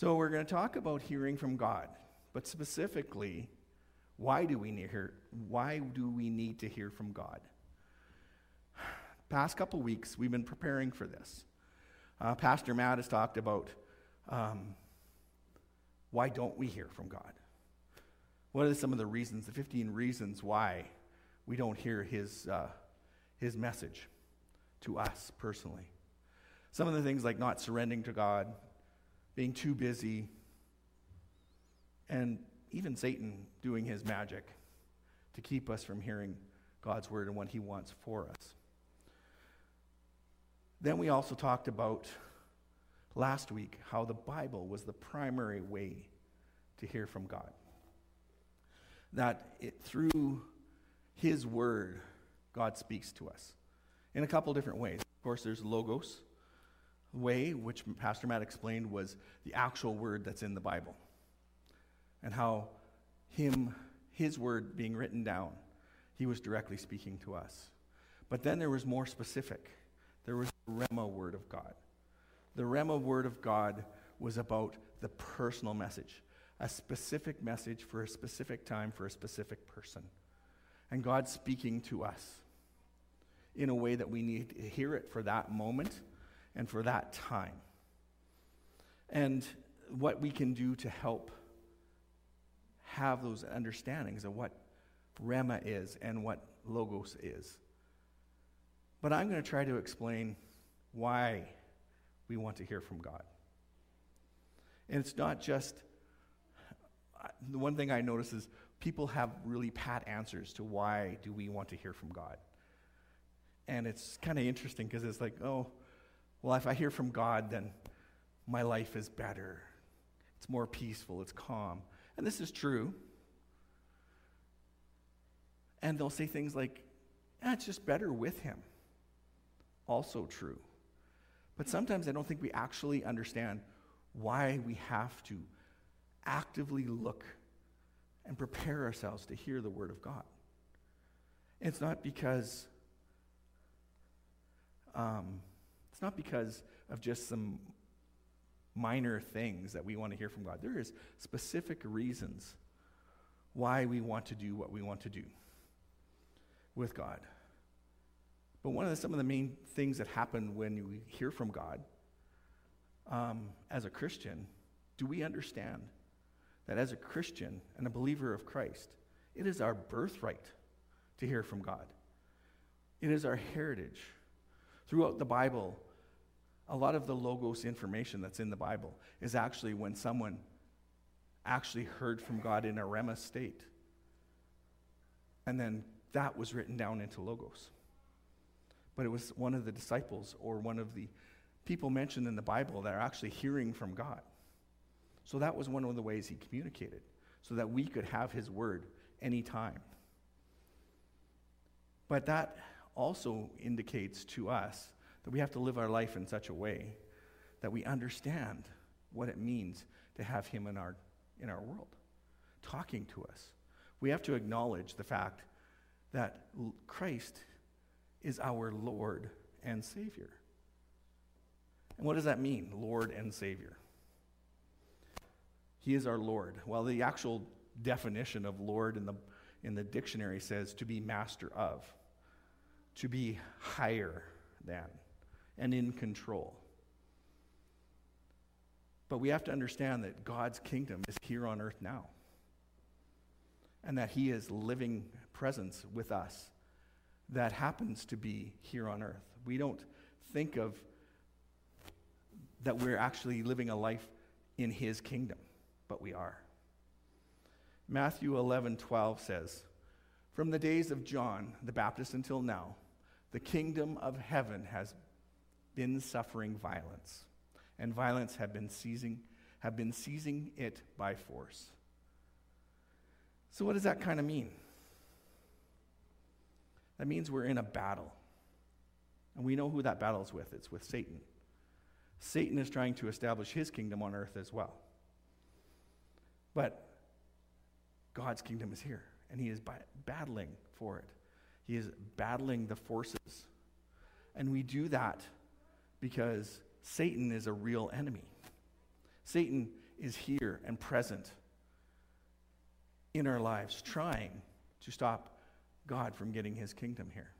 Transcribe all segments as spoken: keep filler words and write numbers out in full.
So we're going to talk about hearing from God, but specifically, why do we need hear, why do we need to hear from God? Past couple weeks, we've been preparing for this. Uh, Pastor Matt has talked about um, why don't we hear from God? What are some of the reasons, the fifteen reasons why we don't hear his uh, his message to us personally? Some of the things like not surrendering to God, being too busy, and even Satan doing his magic to keep us from hearing God's word and what he wants for us. Then we also talked about last week how the Bible was the primary way to hear from God. That it, through his word, God speaks to us in a couple different ways. Of course, there's logos, way, which Pastor Matt explained was the actual word that's in the Bible, and how him, his word being written down, he was directly speaking to us. But then there was more specific. There was the Rema word of God. The Rema word of God was about the personal message, a specific message for a specific time for a specific person. And God speaking to us in a way that we need to hear it for that moment and for that time. And what we can do to help have those understandings of what Rema is and what Logos is. But I'm going to try to explain why we want to hear from God. And it's not just, the one thing I notice is people have really pat answers to why do we want to hear from God. And it's kind of interesting because it's like, oh, well, if I hear from God, then my life is better. It's more peaceful, it's calm. And this is true. And they'll say things like, eh, it's just better with him. Also true. But sometimes I don't think we actually understand why we have to actively look and prepare ourselves to hear the word of God. And it's not because um, it's not because of just some minor things that we want to hear from God. There is specific reasons why we want to do what we want to do with God. But one of the, some of the main things that happen when you hear from God, um, as a Christian, do we understand that as a Christian and a believer of Christ, it is our birthright to hear from God. It is our heritage. Throughout the Bible, a lot of the Logos information that's in the Bible is actually when someone actually heard from God in a Rema state. And then that was written down into Logos. But it was one of the disciples or one of the people mentioned in the Bible that are actually hearing from God. So that was one of the ways he communicated, so that we could have his word anytime. But that also indicates to us that we have to live our life in such a way that we understand what it means to have him in our in our world, talking to us. We have to acknowledge the fact that Christ is our Lord and Savior. And what does that mean, Lord and Savior? He is our Lord. Well, the actual definition of Lord in the in the dictionary says to be master of, to be higher than, and in control. But we have to understand that God's kingdom is here on earth now, and that he is living presence with us that happens to be here on earth. We don't think of that we're actually living a life in his kingdom, but we are. Matthew eleven twelve says, "From the days of John the Baptist until now, the kingdom of heaven has been suffering violence, and violence have been seizing, have been seizing it by force." So what does that kind of mean? That means we're in a battle. And we know who that battle's with. It's with Satan. Satan is trying to establish his kingdom on earth as well. But God's kingdom is here, and he is battling for it. He is battling the forces. And we do that because Satan is a real enemy. Satan is here and present in our lives, trying to stop God from getting his kingdom here.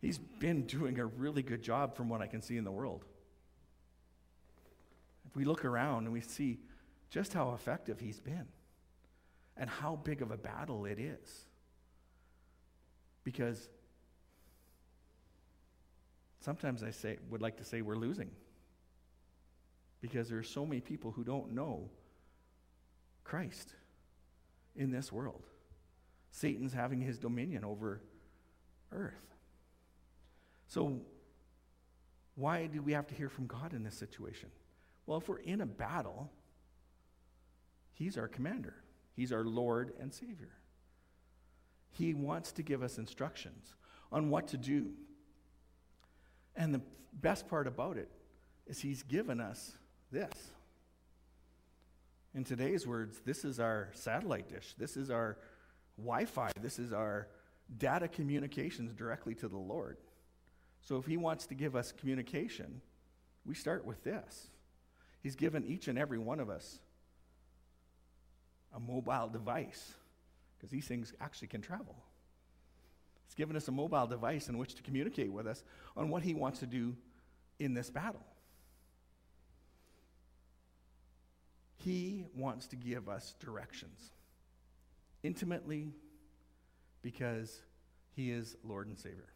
He's been doing a really good job from what I can see in the world. If we look around and we see just how effective he's been and how big of a battle it is. Because sometimes I say, would like to say we're losing. Because there are so many people who don't know Christ in this world. Satan's having his dominion over earth. So why do we have to hear from God in this situation? Well, if we're in a battle, he's our commander. He's our Lord and Savior. He wants to give us instructions on what to do. And the best part about it is he's given us this. In today's words, this is our satellite dish. This is our Wi-Fi. This is our data communications directly to the Lord. So if he wants to give us communication, we start with this. He's given each and every one of us a mobile device, because these things actually can travel. He's given us a mobile device in which to communicate with us on what he wants to do in this battle. He wants to give us directions intimately because he is Lord and Savior.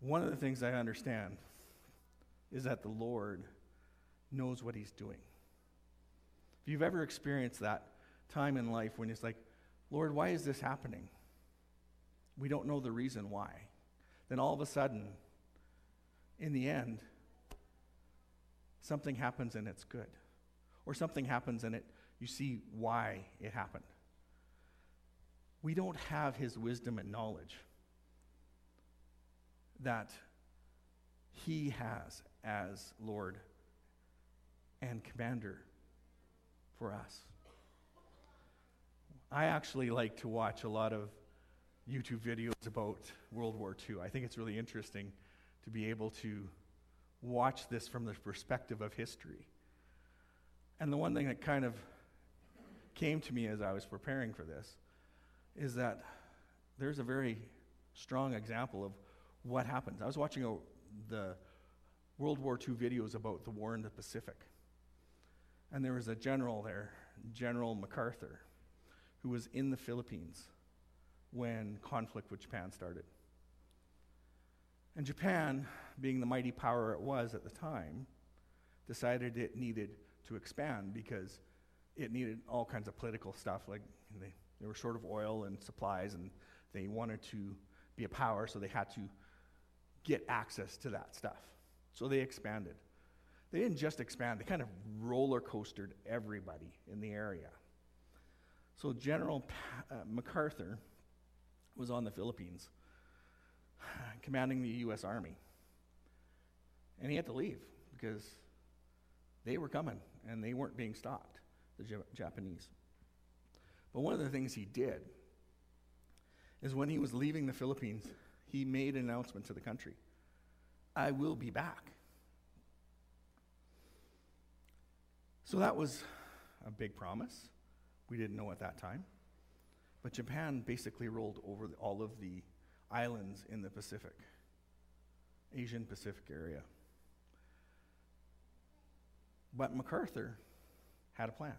One of the things I understand is that the Lord knows what he's doing. If you've ever experienced that time in life when it's like, Lord, why is this happening? We don't know the reason why. Then all of a sudden, in the end, something happens and it's good. Or something happens and it you see why it happened. We don't have his wisdom and knowledge that he has as Lord and commander for us. I actually like to watch a lot of YouTube videos about World War Two. I think it's really interesting to be able to watch this from the perspective of history. And the one thing that kind of came to me as I was preparing for this is that there's a very strong example of what happens. I was watching a, the World War Two videos about the war in the Pacific. And there was a general there, General MacArthur, who was in the Philippines when conflict with Japan started. And Japan, being the mighty power it was at the time, decided it needed to expand because it needed all kinds of political stuff. Like they, they were short of oil and supplies, and they wanted to be a power, so they had to get access to that stuff. So they expanded. They didn't just expand, they kind of roller coastered everybody in the area. So General Pa- uh, MacArthur was on the Philippines, commanding the U S Army. And he had to leave because they were coming and they weren't being stopped, the J- Japanese. But one of the things he did is when he was leaving the Philippines, he made an announcement to the country, I will be back. So that was a big promise. We didn't know at that time. But Japan basically rolled over the, all of the islands in the Pacific, Asian Pacific area. But MacArthur had a plan.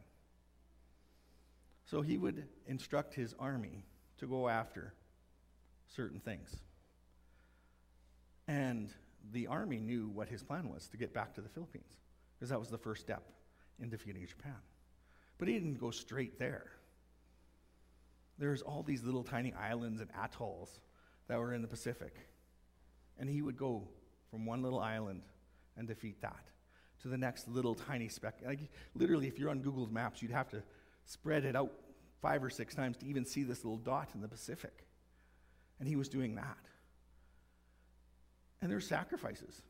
So he would instruct his army to go after certain things. And the army knew what his plan was, to get back to the Philippines, because that was the first step in defeating Japan. But he didn't go straight there. There's all these little tiny islands and atolls that were in the Pacific. And he would go from one little island and defeat that to the next little tiny speck. Like, literally, if you're on Google Maps, you'd have to spread it out five or six times to even see this little dot in the Pacific. And he was doing that. And there were sacrifices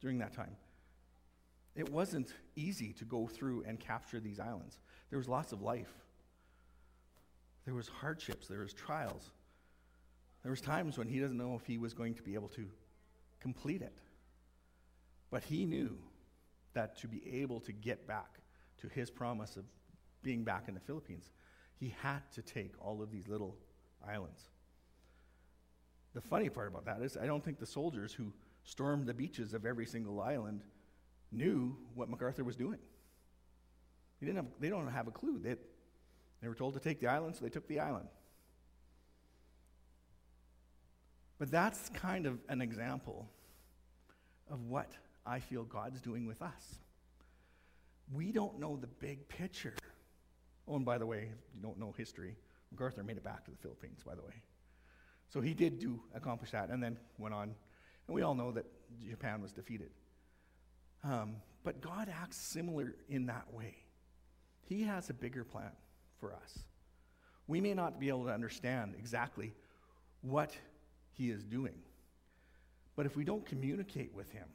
during that time. It wasn't easy to go through and capture these islands. There was lots of life. There was hardships. There was trials. There was times when he doesn't know if he was going to be able to complete it. But he knew that to be able to get back to his promise of being back in the Philippines, he had to take all of these little islands. The funny part about that is I don't think the soldiers who stormed the beaches of every single island knew what MacArthur was doing. They didn't have, they don't have a clue. They, they were told to take the island, so they took the island. But that's kind of an example of what I feel God's doing with us. We don't know the big picture. Oh, and by the way, if you don't know history, MacArthur made it back to the Philippines, by the way. So he did do accomplish that, and then went on. And we all know that Japan was defeated. Um, but God acts similar in that way. He has a bigger plan for us. We may not be able to understand exactly what he is doing. But if we don't communicate with him,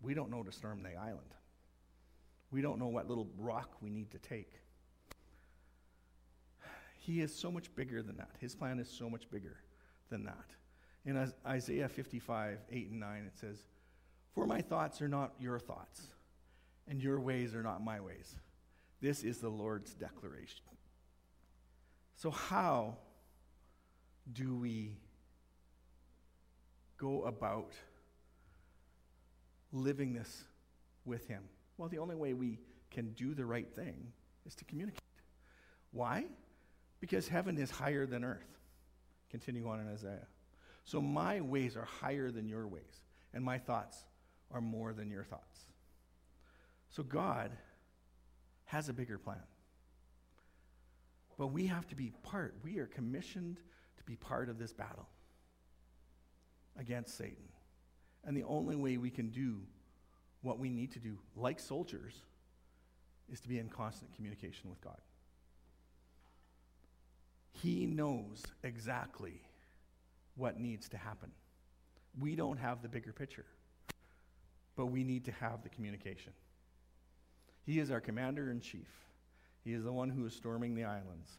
we don't know to storm the island. We don't know what little rock we need to take. He is so much bigger than that. His plan is so much bigger than that. In Isaiah fifty-five, eight and nine, it says, "For my thoughts are not your thoughts, and your ways are not my ways. This is the Lord's declaration." So how do we go about living this with him? Well, the only way we can do the right thing is to communicate. Why? Because heaven is higher than earth. Continue on in Isaiah. "So my ways are higher than your ways, and my thoughts are more than your thoughts." So God has a bigger plan. But we have to be part. We are commissioned to be part of this battle against Satan. And the only way we can do what we need to do, like soldiers, is to be in constant communication with God. He knows exactly what needs to happen. We don't have the bigger picture, but we need to have the communication. He is our commander-in-chief. He is the one who is storming the islands.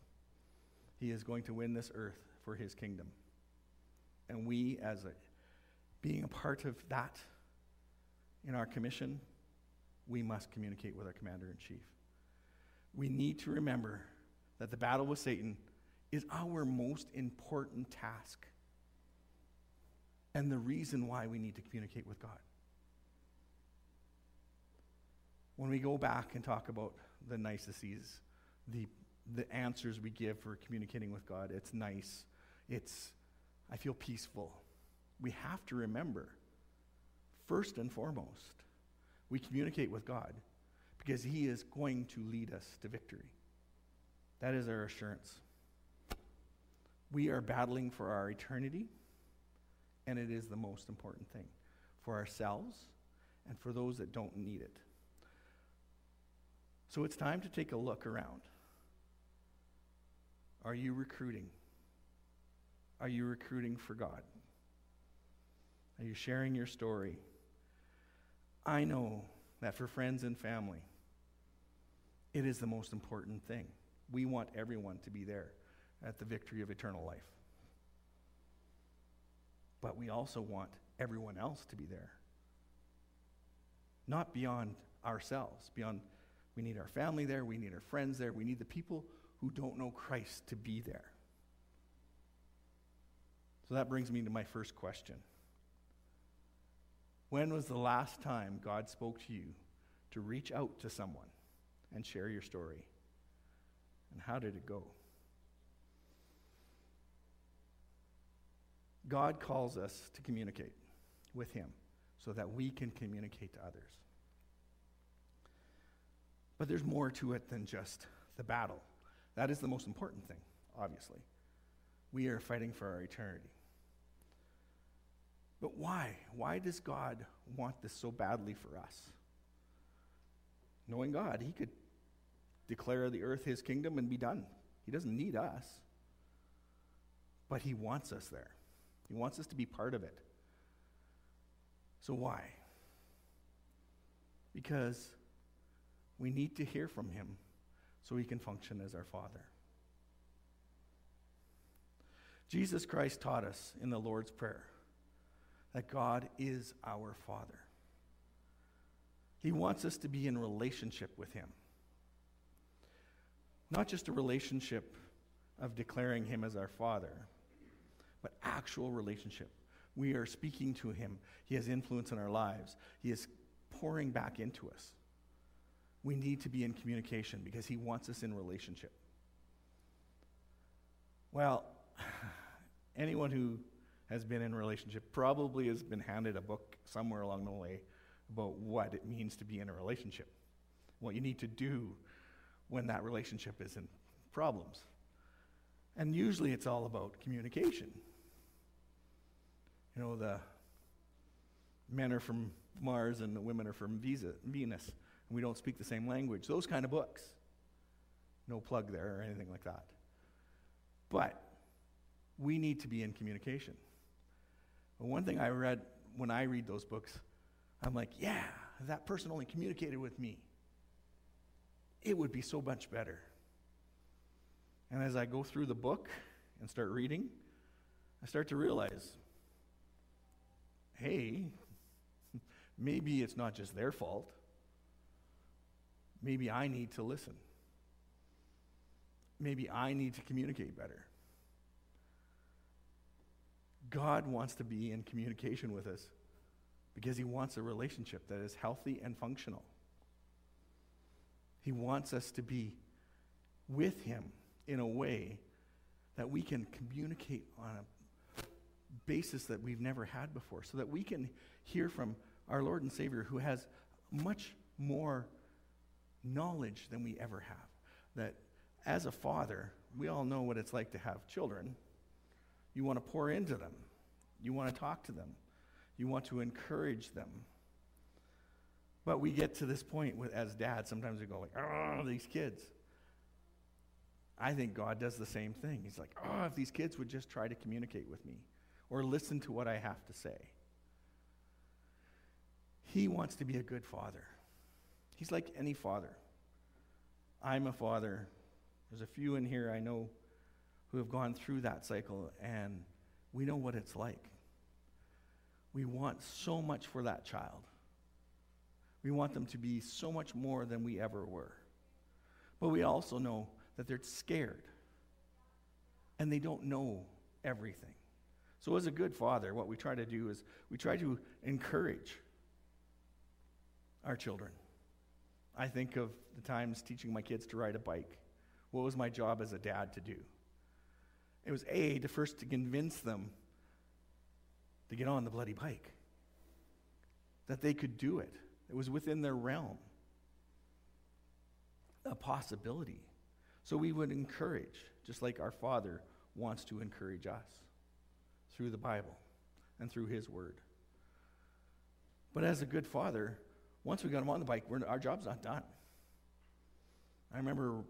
He is going to win this earth for his kingdom. And we, as a, being a part of that in our commission, we must communicate with our commander-in-chief. We need to remember that the battle with Satan is our most important task, and the reason why we need to communicate with God. When we go back and talk about the niceties, the the answers we give for communicating with God, it's nice, it's, I feel peaceful. We have to remember, first and foremost, we communicate with God because he is going to lead us to victory. That is our assurance. We are battling for our eternity, and it is the most important thing for ourselves and for those that don't need it. So it's time to take a look around. Are you recruiting? Are you recruiting for God? Are you sharing your story? I know that for friends and family, it is the most important thing. We want everyone to be there at the victory of eternal life. But we also want everyone else to be there. Not beyond ourselves, beyond, we need our family there, we need our friends there, we need the people who don't know Christ to be there. So that brings me to my first question. When was the last time God spoke to you to reach out to someone and share your story? And how did it go? God calls us to communicate with him so that we can communicate to others. But there's more to it than just the battle. That is the most important thing, obviously. We are fighting for our eternity. But why? Why does God want this so badly for us? Knowing God, he could declare the earth his kingdom and be done. He doesn't need us. But he wants us there. He wants us to be part of it. So why? Because we need to hear from him so he can function as our Father. Jesus Christ taught us in the Lord's Prayer that God is our Father. He wants us to be in relationship with him. Not just a relationship of declaring him as our Father, but actual relationship. We are speaking to him. He has influence in our lives. He is pouring back into us. We need to be in communication because he wants us in relationship. Well, anyone who has been in a relationship probably has been handed a book somewhere along the way about what it means to be in a relationship, what you need to do when that relationship is in problems. And usually it's all about communication. You know, the men are from Mars and the women are from Venus, and we don't speak the same language. Those kind of books. No plug there or anything like that. But we need to be in communication. But one thing I read, when I read those books, I'm like, yeah, if that person only communicated with me, it would be so much better. And as I go through the book and start reading, I start to realize, hey, maybe it's not just their fault. Maybe I need to listen. Maybe I need to communicate better. God wants to be in communication with us because he wants a relationship that is healthy and functional. He wants us to be with him in a way that we can communicate on a basis that we've never had before, so that we can hear from our Lord and Savior, who has much more knowledge than we ever have. That as a father, we all know what it's like to have children. You want to pour into them. You want to talk to them. You want to encourage them. But we get to this point with, as dads, sometimes we go like, oh, these kids. I think God does the same thing. He's like, oh, if these kids would just try to communicate with me or listen to what I have to say. He wants to be a good father. He's like any father. I'm a father. There's a few in here I know who have gone through that cycle, and we know what it's like. We want so much for that child. We want them to be so much more than we ever were. But we also know that they're scared, and they don't know everything. So as a good father, what we try to do is we try to encourage our children. I think of the times teaching my kids to ride a bike. What was my job as a dad to do? It was A, to first to convince them to get on the bloody bike, that they could do it. It was within their realm, a possibility. So we would encourage, just like our Father wants to encourage us through the Bible and through his word. But as a good father, once we got them on the bike, we're, our job's not done. I remember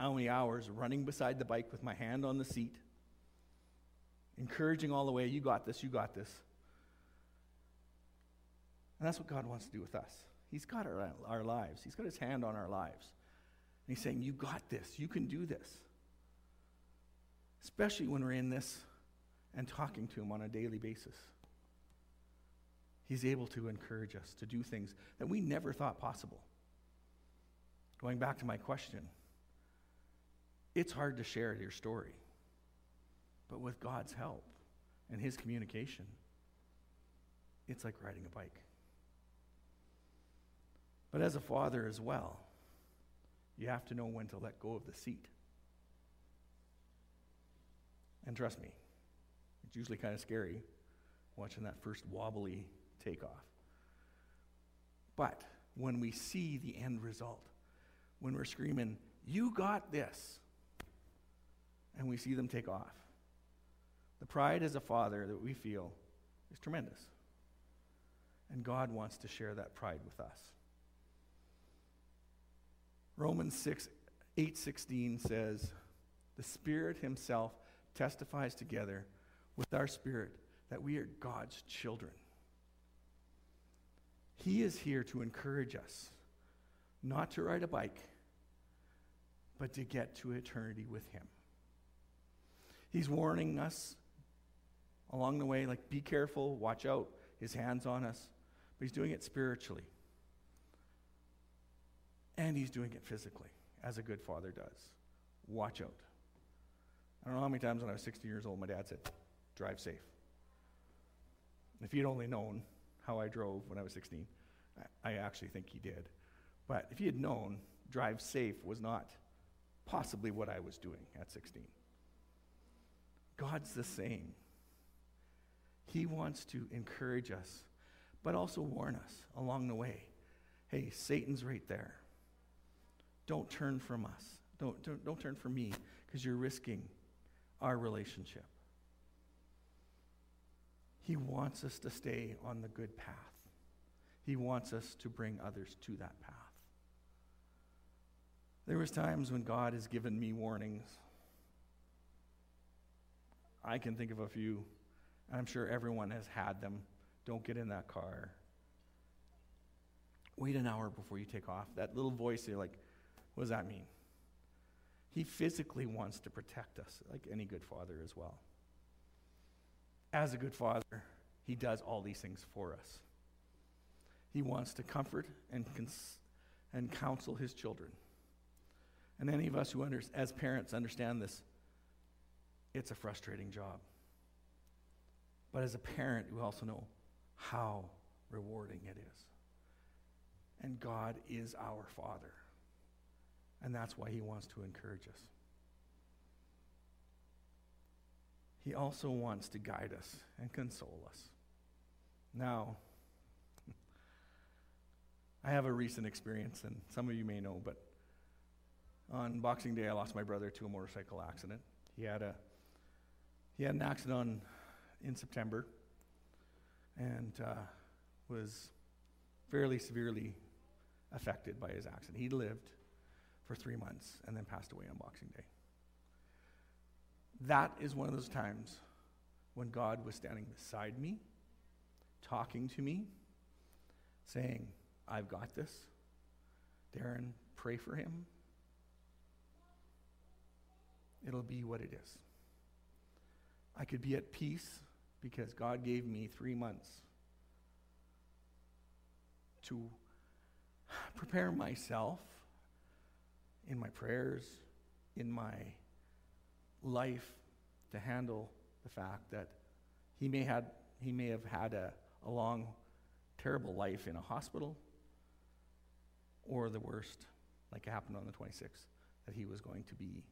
how many hours running beside the bike with my hand on the seat, encouraging all the way, you got this, you got this. And that's what God wants to do with us. He's got our, our lives. He's got his hand on our lives. And he's saying, you got this. You can do this. Especially when we're in this and talking to him on a daily basis. He's able to encourage us to do things that we never thought possible. Going back to my question, it's hard to share your story. But with God's help and his communication, it's like riding a bike. But as a father as well, you have to know when to let go of the seat. And trust me, it's usually kind of scary watching that first wobbly takeoff. But when we see the end result, when we're screaming, you got this, and we see them take off, the pride as a father that we feel is tremendous. And God wants to share that pride with us. Romans six, eight, sixteen says, the Spirit himself testifies together with our spirit that we are God's children. He is here to encourage us, not to ride a bike, but to get to eternity with him. He's warning us along the way, like, be careful, watch out, his hand's on us. But he's doing it spiritually. and he's doing it physically, as a good father does. Watch out. I don't know how many times when I was sixty years old, my dad said, drive safe. If you'd only known how I drove when I was sixteen, I, I actually think he did. But if you had known, drive safe was not possibly what I was doing at sixteen. God's the same. He wants to encourage us, but also warn us along the way. Hey, Satan's right there. Don't turn from us. Don't, don't, don't turn from me, because you're risking our relationship. He wants us to stay on the good path. He wants us to bring others to that path. There was times when God has given me warnings. I can think of a few, and I'm sure everyone has had them. Don't get in that car. Wait an hour before you take off. That little voice, you're like, what does that mean? He physically wants to protect us, like any good father as well. As a good father, he does all these things for us. He wants to comfort and cons- and counsel his children. And any of us who, under- as parents, understand this, it's a frustrating job. But as a parent, we also know how rewarding it is. And God is our Father. And that's why he wants to encourage us. He also wants to guide us and console us. Now, I have a recent experience, and some of you may know, but on Boxing Day, I lost my brother to a motorcycle accident. He had a he had an accident on, in September, and uh, was fairly severely affected by his accident. He lived for three months and then passed away on Boxing Day. That is one of those times when God was standing beside me, talking to me, saying, I've got this. Darren, pray for him. It'll be what it is. I could be at peace because God gave me three months to prepare myself in my prayers, in my life, to handle the fact that he may had he may have had a, a long, terrible life in a hospital, or the worst, like it happened on the twenty-sixth, that he was going to be,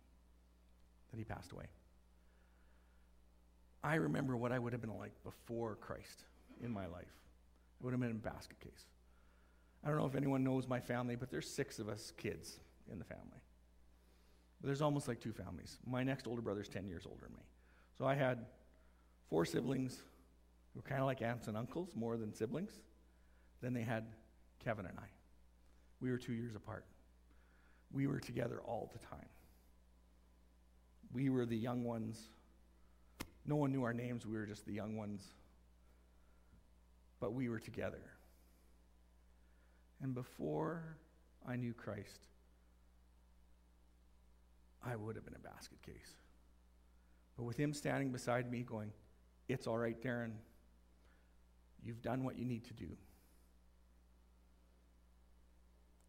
that he passed away. I remember what I would have been like before Christ in my life. I would have been in a basket case. I don't know if anyone knows my family, but there's six of us kids in the family. But there's almost like two families. My next older brother's ten years older than me. So I had four siblings who were kind of like aunts and uncles, more than siblings. Then they had Kevin and I. We were two years apart. We were together all the time. We were the young ones. No one knew our names. We were just the young ones. But we were together. And before I knew Christ, I would have been a basket case. But with him standing beside me going, it's all right, Darren. You've done what you need to do.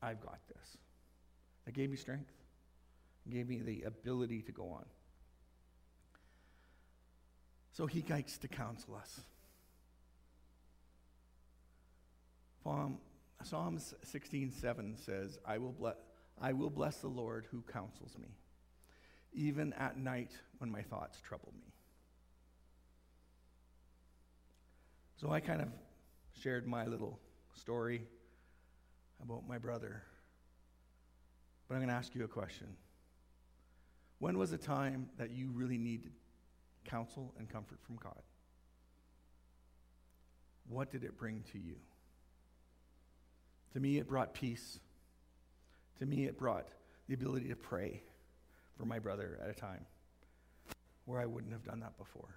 I've got this. That gave me strength. It gave me the ability to go on. So he likes to counsel us. Psalms sixteen seven says, I will bless I will bless the Lord who counsels me, even at night when my thoughts trouble me. So I kind of shared my little story about my brother, but I'm going to ask you a question. When was a time that you really needed counsel and comfort from God? What did it bring to you? To me, it brought peace. To me, it brought the ability to pray for my brother at a time where I wouldn't have done that before.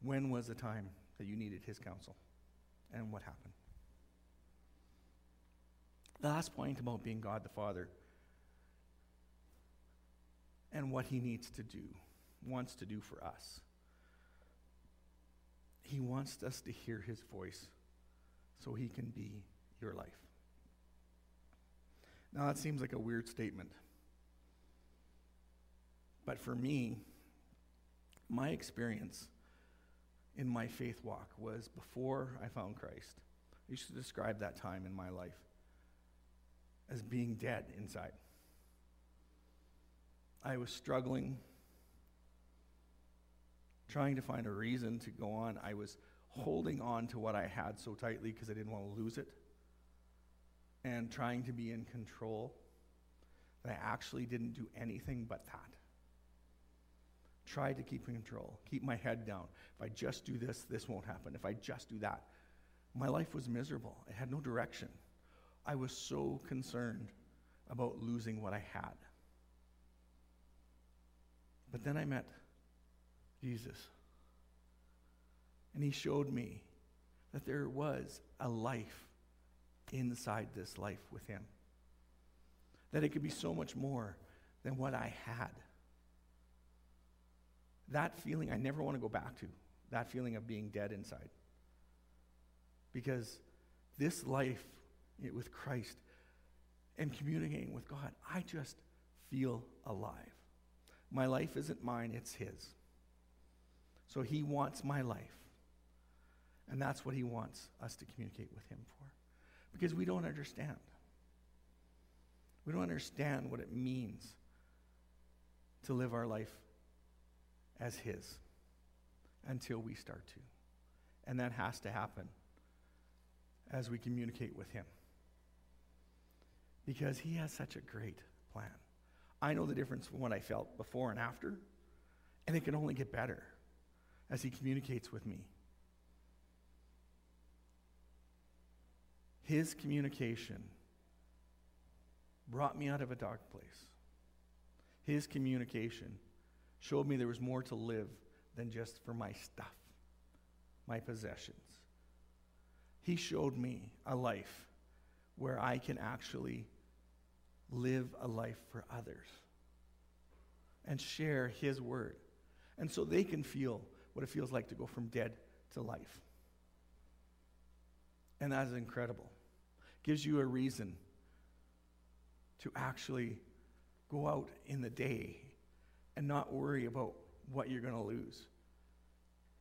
When was the time that you needed his counsel, and what happened? The last point about being God the Father and what he needs to do, wants to do for us. He wants us to hear his voice so he can be your life. Now that seems like a weird statement. But for me, my experience in my faith walk was before I found Christ. I used to describe that time in my life as being dead inside. I was struggling, trying to find a reason to go on. I was holding on to what I had so tightly because I didn't want to lose it, and trying to be in control, that I actually didn't do anything but that. Tried to keep control, keep my head down. If I just do this, this won't happen. If I just do that. My life was miserable. It had no direction. I was so concerned about losing what I had. But then I met Jesus, and he showed me that there was a life inside this life with him, that it could be so much more than what I had. That feeling I never want to go back to, that feeling of being dead inside, because this life it, with Christ and communicating with God, I just feel alive. My life isn't mine, it's his. So he wants my life. And that's what he wants us to communicate with him for. Because we don't understand. We don't understand what it means to live our life as his until we start to. And that has to happen as we communicate with him. Because he has such a great plan. I know the difference from what I felt before and after, and it can only get better as he communicates with me. His communication brought me out of a dark place. His communication showed me there was more to live than just for my stuff, my possessions. He showed me a life where I can actually live a life for others and share his word. And so they can feel what it feels like to go from dead to life. And that is incredible. Gives you a reason to actually go out in the day and not worry about what you're going to lose,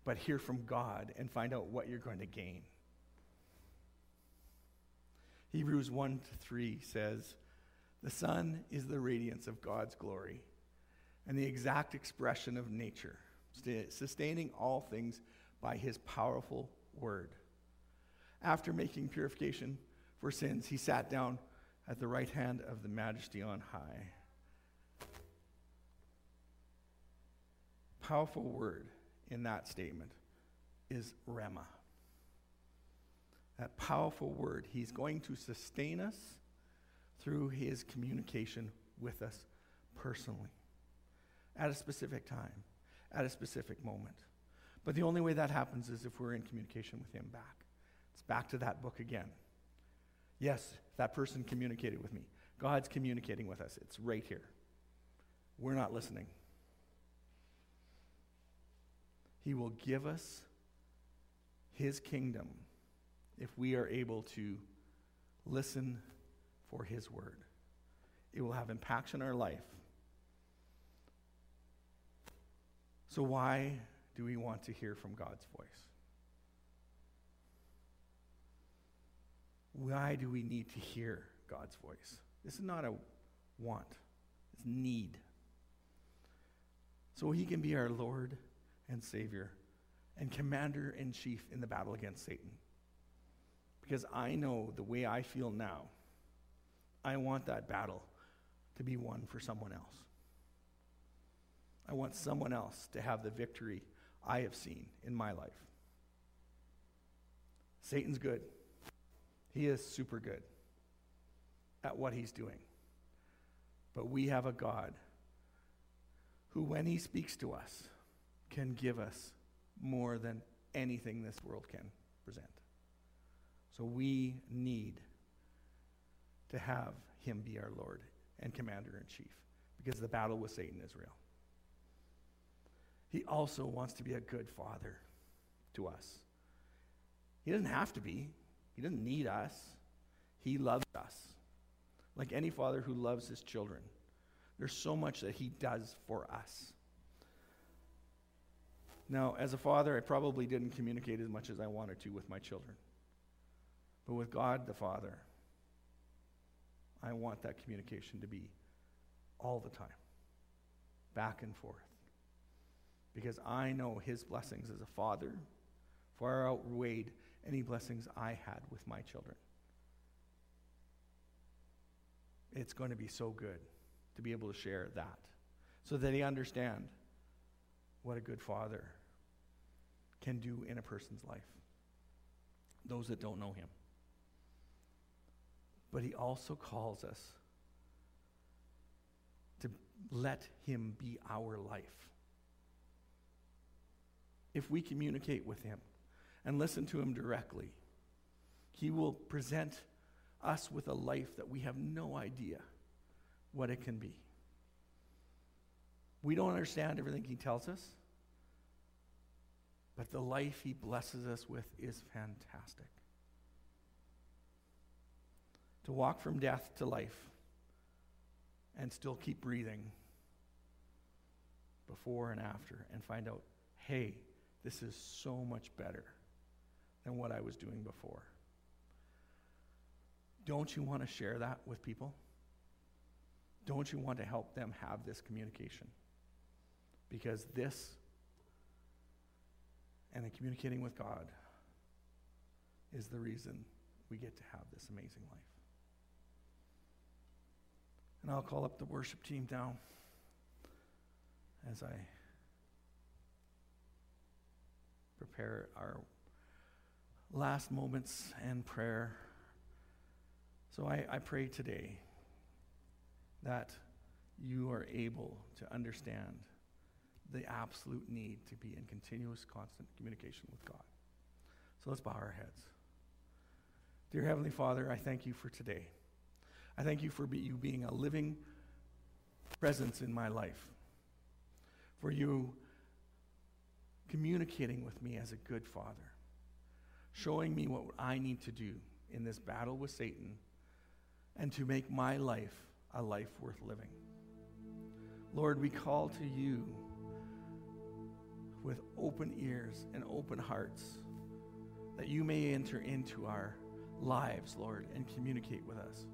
but hear from God and find out what you're going to gain. Hebrews one to three says, "The sun is the radiance of God's glory and the exact expression of nature, sustaining all things by his powerful word. After making purification for sins, he sat down at the right hand of the Majesty on high." Powerful word in that statement is Rema. That powerful word, he's going to sustain us through his communication with us personally, at a specific time, at a specific moment. But the only way that happens is if we're in communication with him back. It's back to that book again. Yes, that person communicated with me. God's communicating with us. It's right here. We're not listening. He will give us his kingdom if we are able to listen for his word. It will have impact on our life. So why do we want to hear from God's voice? Why do we need to hear God's voice? This is not a want, it's need. So he can be our Lord and Savior and commander in chief in the battle against Satan. Because I know the way I feel now, I want that battle to be won for someone else. I want someone else to have the victory I have seen in my life. Satan's good. He is super good at what he's doing. But we have a God who, when he speaks to us, can give us more than anything this world can present. So we need to have him be our Lord and commander-in-chief, because the battle with Satan is real. He also wants to be a good father to us. He doesn't have to be. He doesn't need us. He loves us, like any father who loves his children. There's so much that he does for us. Now, as a father, I probably didn't communicate as much as I wanted to with my children. But with God the Father, I want that communication to be all the time, back and forth. Because I know his blessings as a father far outweighed any blessings I had with my children. It's going to be so good to be able to share that, so that they understand what a good father can do in a person's life, those that don't know him. But he also calls us to let him be our life. If we communicate with him and listen to him directly, he will present us with a life that we have no idea what it can be. We don't understand everything he tells us, but the life he blesses us with is fantastic. To walk from death to life and still keep breathing before and after and find out, hey, this is so much better than what I was doing before. Don't you want to share that with people? Don't you want to help them have this communication? Because this, and in communicating with God, is the reason we get to have this amazing life. And I'll call up the worship team now as I prepare our last moments and prayer. So I, I pray today that you are able to understand the absolute need to be in continuous, constant communication with God. So let's bow our heads. Dear Heavenly Father, I thank you for today. I thank you for be, you being a living presence in my life, for you communicating with me as a good father, showing me what I need to do in this battle with Satan and to make my life a life worth living. Lord, we call to you with open ears and open hearts, that you may enter into our lives, Lord, and communicate with us.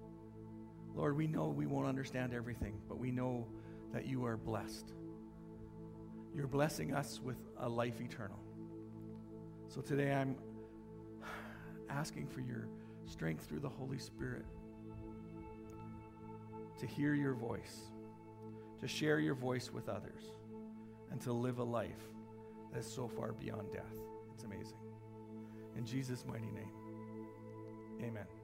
Lord, we know we won't understand everything, but we know that you are blessed. You're blessing us with a life eternal. So today I'm asking for your strength through the Holy Spirit to hear your voice, to share your voice with others, and to live a life that is so far beyond death. It's amazing. In Jesus' mighty name, amen.